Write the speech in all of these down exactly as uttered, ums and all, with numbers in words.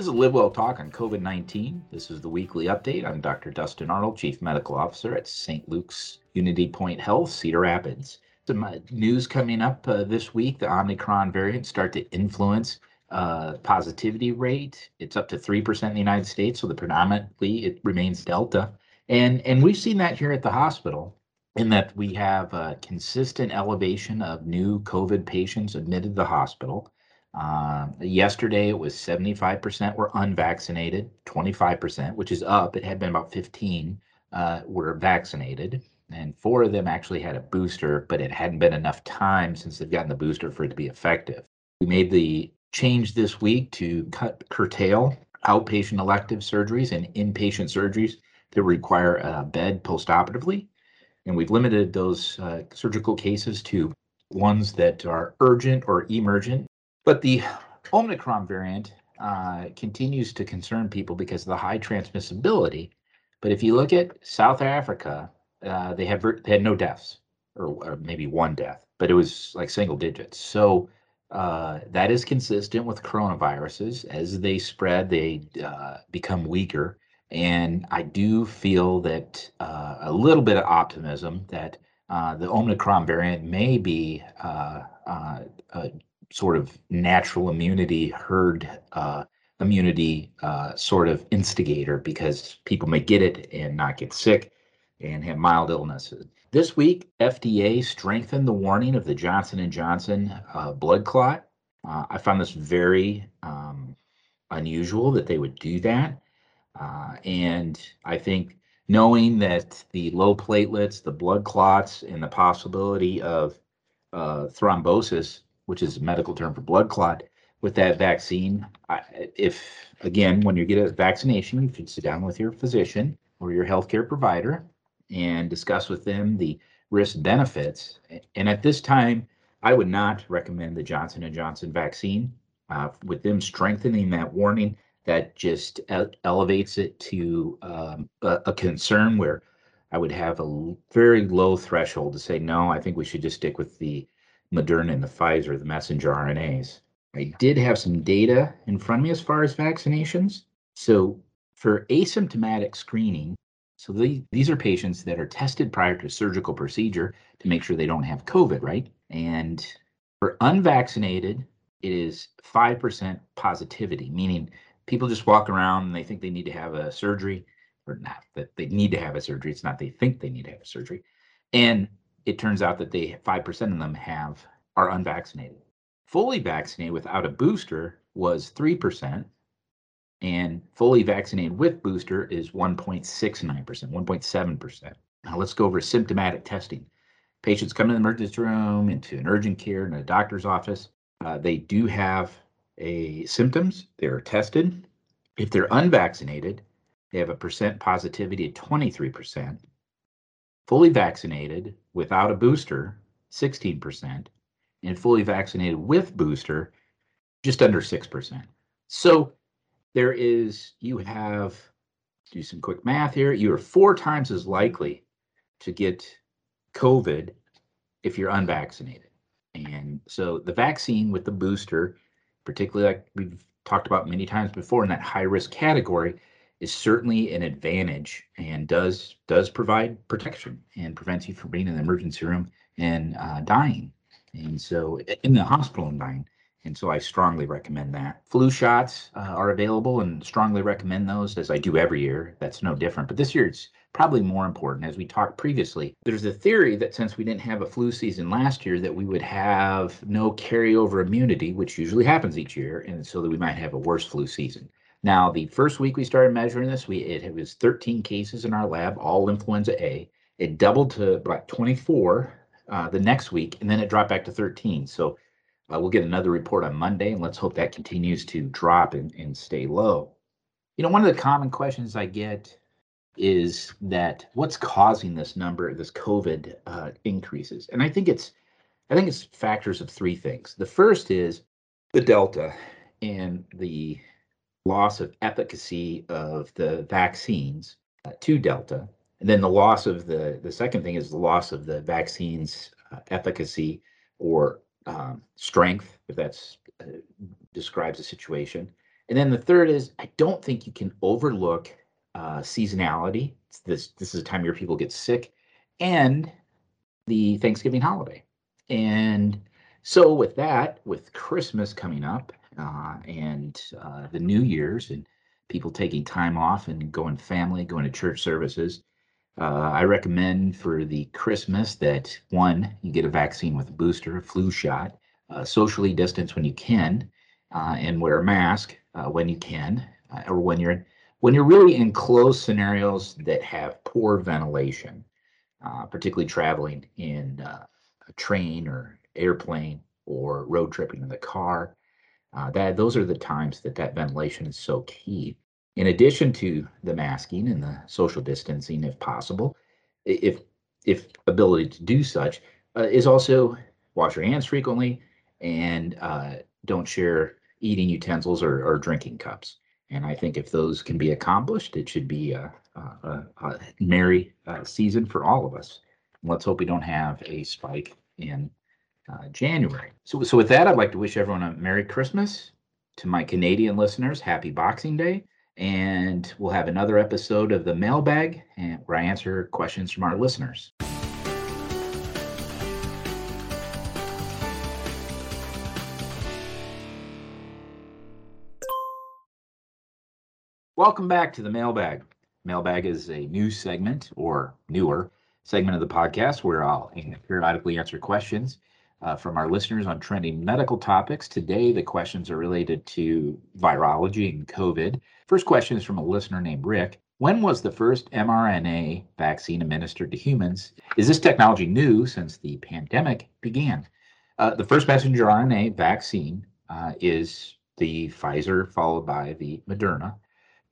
This is Live Well Talk on COVID nineteen. This is the weekly update. I'm Doctor Dustin Arnold, Chief Medical Officer at Saint Luke's Unity Point Health, Cedar Rapids. Some news coming up uh, this week. The Omicron variant start to influence uh, positivity rate. It's up to three percent in the United States, so the predominantly it remains Delta. And, and we've seen that here at the hospital in that we have a consistent elevation of new COVID patients admitted to the hospital. Uh, yesterday, it was seventy-five percent were unvaccinated, twenty-five percent, which is up. It had been about fifteen uh, were vaccinated, and four of them actually had a booster, but it hadn't been enough time since they've gotten the booster for it to be effective. We made the change this week to cut curtail outpatient elective surgeries and inpatient surgeries that require a bed postoperatively, and we've limited those uh, surgical cases to ones that are urgent or emergent. But the Omicron variant uh, continues to concern people because of the high transmissibility. But if you look at South Africa, uh, they have they had no deaths, or, or maybe one death, but it was like single digits. So uh, that is consistent with coronaviruses. As they spread, they uh, become weaker. And I do feel that uh, a little bit of optimism that uh, the Omicron variant may be uh, uh, uh, sort of natural immunity, herd uh, immunity uh, sort of instigator, because people may get it and not get sick and have mild illnesses. This week, F D A strengthened the warning of the Johnson and Johnson uh, blood clot. Uh, I found this very um, unusual that they would do that. Uh, and I think knowing that the low platelets, the blood clots, and the possibility of uh, thrombosis, which is a medical term for blood clot, with that vaccine, I, if, again, when you get a vaccination, you should sit down with your physician or your healthcare provider and discuss with them the risk benefits. And at this time, I would not recommend the Johnson and Johnson vaccine. Uh, with them strengthening that warning, that just elevates it to um, a, a concern where I would have a very low threshold to say, no, I think we should just stick with the Moderna and the Pfizer, the messenger R N As. I did have some data in front of me as far as vaccinations. So for asymptomatic screening, so the, these are patients that are tested prior to surgical procedure to make sure they don't have COVID, right? And for unvaccinated, it is five percent positivity, meaning people just walk around and they think they need to have a surgery, or not that they need to have a surgery. It's not they think they need to have a surgery. And it turns out that they five percent of them have are unvaccinated. Fully vaccinated without a booster was three percent, and fully vaccinated with booster is one point six nine percent, one point seven percent. Now let's go over symptomatic testing. Patients come to the emergency room, into an urgent care, and a doctor's office. Uh, they do have a symptoms. They're tested. If they're unvaccinated, they have a percent positivity of twenty-three percent. Fully vaccinated without a booster, sixteen percent, and fully vaccinated with booster, just under six percent. So there is, you have, do some quick math here, you are four times as likely to get COVID if you're unvaccinated. And so the vaccine with the booster, particularly like we've talked about many times before in that high risk category, is certainly an advantage and does does provide protection and prevents you from being in the emergency room and uh, dying, and so in the hospital and dying. And so I strongly recommend that. Flu shots uh, are available, and strongly recommend those, as I do every year. That's no different, but this year it's probably more important. As we talked previously, there's a theory that since we didn't have a flu season last year, that we would have no carryover immunity, which usually happens each year, and so that we might have a worse flu season. Now, the first week we started measuring this, we it, it was thirteen cases in our lab, all influenza A. It doubled to about twenty-four uh, the next week, and then it dropped back to thirteen. So uh, we'll get another report on Monday, and let's hope that continues to drop and, and stay low. You know, one of the common questions I get is that what's causing this number, this COVID uh, increases? And I think it's, I think it's factors of three things. The first is the Delta and the loss of efficacy of the vaccines uh, to Delta. And then the loss of the, the second thing is the loss of the vaccine's uh, efficacy or um, strength, if that's uh, describes the situation. And then the third is, I don't think you can overlook uh, seasonality. It's this, this is a time where people get sick, and the Thanksgiving holiday. And so with that, with Christmas coming up uh, and uh, the New Year's and people taking time off and going family, going to church services, uh, I recommend for the Christmas that, one, you get a vaccine with a booster, a flu shot, uh, socially distance when you can, uh, and wear a mask uh, when you can, uh, or when you're, when you're really in closed scenarios that have poor ventilation, uh, particularly traveling in uh, a train or airplane or road tripping in the car. Uh, that those are the times that that ventilation is so key. In addition to the masking and the social distancing, if possible, if if ability to do such, uh, is also wash your hands frequently, and uh, don't share eating utensils or, or drinking cups. And I think if those can be accomplished, it should be a, a, a, a merry uh, season for all of us. And let's hope we don't have a spike in Uh, January. So, so with that, I'd like to wish everyone a Merry Christmas. To my Canadian listeners, happy Boxing Day. And we'll have another episode of the Mailbag, and where I answer questions from our listeners. Welcome back to the Mailbag. Mailbag is a new segment, or newer segment of the podcast, where I'll periodically answer questions Uh, from our listeners on trending medical topics. Today, the questions are related to virology and COVID. First question is from a listener named Rick. When was the first m R N A vaccine administered to humans? Is this technology new since the pandemic began? Uh, the first messenger R N A vaccine uh, is the Pfizer, followed by the Moderna.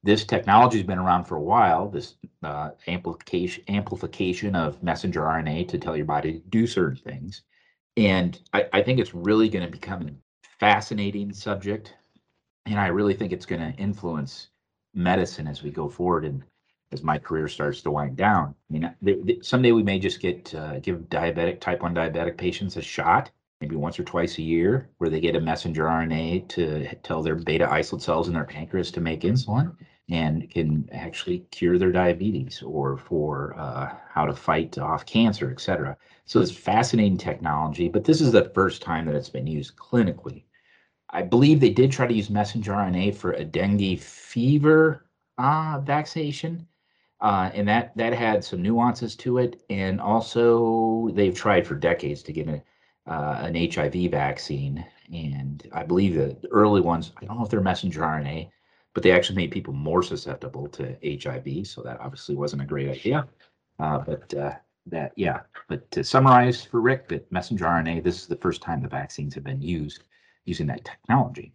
This technology has been around for a while, this uh, amplification, amplification of messenger R N A to tell your body to do certain things. And I, I think it's really going to become a fascinating subject. And I really think it's going to influence medicine as we go forward and as my career starts to wind down. I mean, th- th- someday we may just get uh, give diabetic, type one diabetic patients a shot, maybe once or twice a year, where they get a messenger R N A to tell their beta isolate cells in their pancreas to make insulin and can actually cure their diabetes, or for uh, how to fight off cancer, et cetera. So it's fascinating technology, but this is the first time that it's been used clinically. I believe they did try to use messenger R N A for a dengue fever uh, vaccination, uh, and that, that had some nuances to it. And also they've tried for decades to get a, uh, an H I V vaccine. And I believe that the early ones, I don't know if they're messenger R N A, but they actually made people more susceptible to H I V. So that obviously wasn't a great idea. Uh, but uh, that, yeah. But to summarize for Rick, that messenger R N A, this is the first time the vaccines have been used using that technology.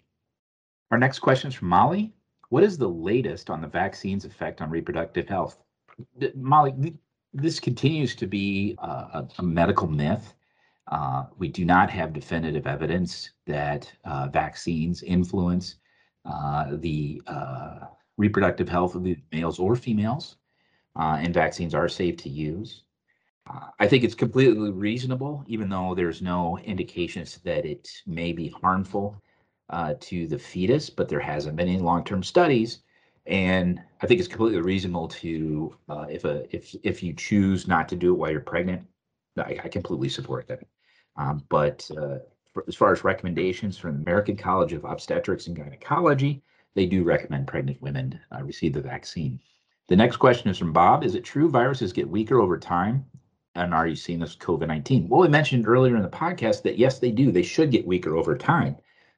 Our next question is from Molly. What is the latest on the vaccine's effect on reproductive health? D- Molly, th- this continues to be uh, a, a medical myth. Uh, we do not have definitive evidence that uh, vaccines influence Uh, the uh, reproductive health of the males or females, uh, and vaccines are safe to use. Uh, I think it's completely reasonable, even though there's no indications that it may be harmful uh, to the fetus, but there hasn't been any long-term studies. And I think it's completely reasonable to, uh, if a if if you choose not to do it while you're pregnant, I, I completely support that. Um, but uh, As far as recommendations from the American College of Obstetrics and Gynecology, they do recommend pregnant women uh, receive the vaccine. The next question is from Bob. Is it true viruses get weaker over time? And are you seeing this COVID nineteen? Well, we mentioned earlier in the podcast that yes, they do. They should get weaker over time.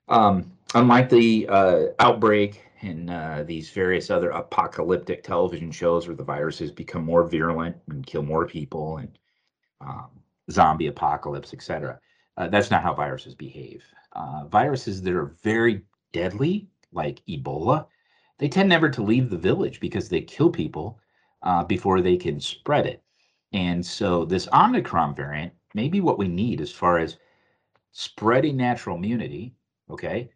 Um, unlike the uh, outbreak and uh, these various other apocalyptic television shows where the viruses become more virulent and kill more people, and um, zombie apocalypse, et cetera. Uh, that's not how viruses behave. Uh, viruses that are very deadly, like Ebola, they tend never to leave the village because they kill people uh, before they can spread it. And so this Omicron variant may be what we need as far as spreading natural immunity, okay,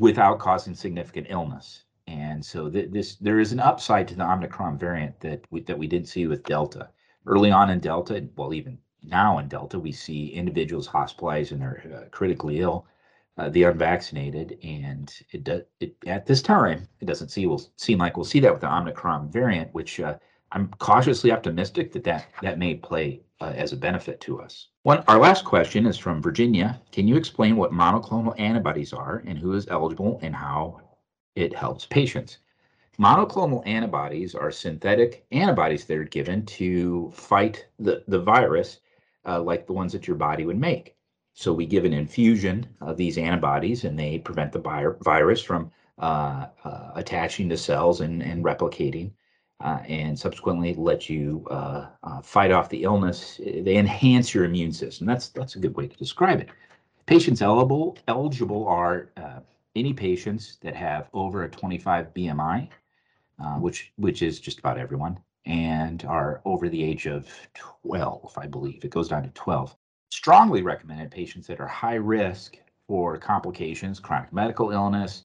without causing significant illness. And so th- this there is an upside to the Omicron variant that we, that we didn't see with Delta. Early on in Delta, well, even now in Delta, we see individuals hospitalized and are uh, critically ill uh, the unvaccinated, and it does it, at this time. It doesn't see, will seem like we'll see that with the Omicron variant, which uh, I'm cautiously optimistic that that, that may play uh, as a benefit to us. One, our last question is from Virginia. Can you explain what monoclonal antibodies are and who is eligible and how it helps patients? Monoclonal antibodies are synthetic antibodies that are given to fight the, the virus, uh, like the ones that your body would make. So we give an infusion of these antibodies and they prevent the vi- virus from uh, uh, attaching to cells and, and replicating, uh, and subsequently let you uh, uh, fight off the illness. They enhance your immune system. That's, that's a good way to describe it. Patients eligible, eligible are uh, any patients that have over a twenty-five B M I, Uh, which which is just about everyone, and are over the age of twelve, I believe. It goes down to twelve. Strongly recommended patients that are high risk for complications, chronic medical illness,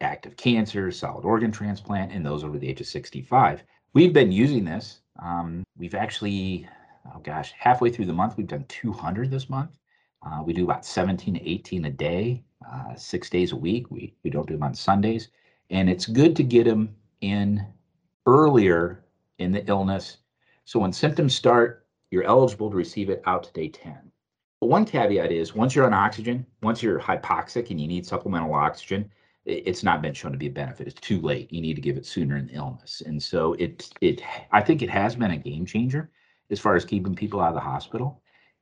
active cancer, solid organ transplant, and those over the age of sixty-five. We've been using this. Um, we've actually, oh gosh, halfway through the month, we've done two hundred this month. Uh, we do about seventeen to eighteen a day, uh, six days a week. We, we don't do them on Sundays. And it's good to get them in earlier in the illness. So when symptoms start, you're eligible to receive it out to day ten. But one caveat is once you're on oxygen, once you're hypoxic and you need supplemental oxygen, it's not been shown to be a benefit. It's too late. You need to give it sooner in the illness. And so it, it, I think it has been a game changer as far as keeping people out of the hospital.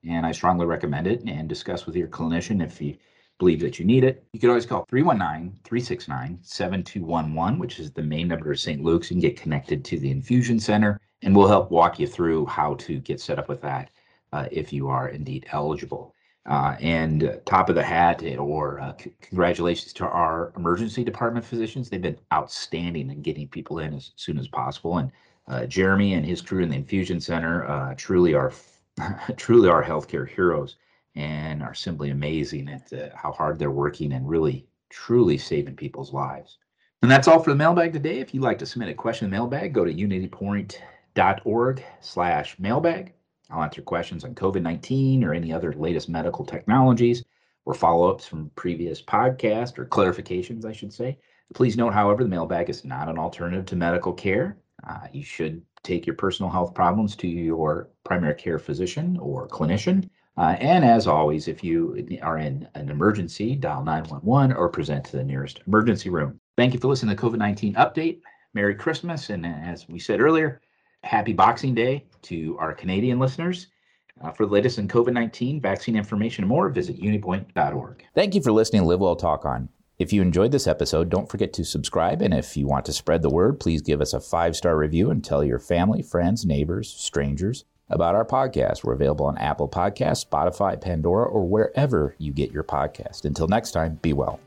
And I strongly recommend it, and discuss with your clinician if you believe that you need it. You can always call three one nine, three six nine, seven two one one, which is the main number of Saint Luke's, and get connected to the infusion center, and we'll help walk you through how to get set up with that uh, if you are indeed eligible. Uh, and uh, top of the hat, or uh, c- congratulations to our emergency department physicians. They've been outstanding in getting people in as soon as possible. And uh, Jeremy and his crew in the infusion center uh, truly are truly are healthcare heroes, and are simply amazing at uh, how hard they're working and really, truly saving people's lives. And that's all for the mailbag today. If you'd like to submit a question in the mailbag, go to unitypoint.org slash mailbag. I'll answer questions on COVID nineteen or any other latest medical technologies, or follow-ups from previous podcasts, or clarifications, I should say. Please note, however, the mailbag is not an alternative to medical care. Uh, you should take your personal health problems to your primary care physician or clinician. Uh, and as always, if you are in an emergency, dial nine one one or present to the nearest emergency room. Thank you for listening to the COVID nineteen update. Merry Christmas. And as we said earlier, happy Boxing Day to our Canadian listeners. Uh, for the latest in COVID nineteen, vaccine information and more, visit unipoint dot org. Thank you for listening to Live Well Talk On. If you enjoyed this episode, don't forget to subscribe. And if you want to spread the word, please give us a five-star review and tell your family, friends, neighbors, strangers about our podcast. We're available on Apple Podcasts, Spotify, Pandora, or wherever you get your podcast. Until next time, be well.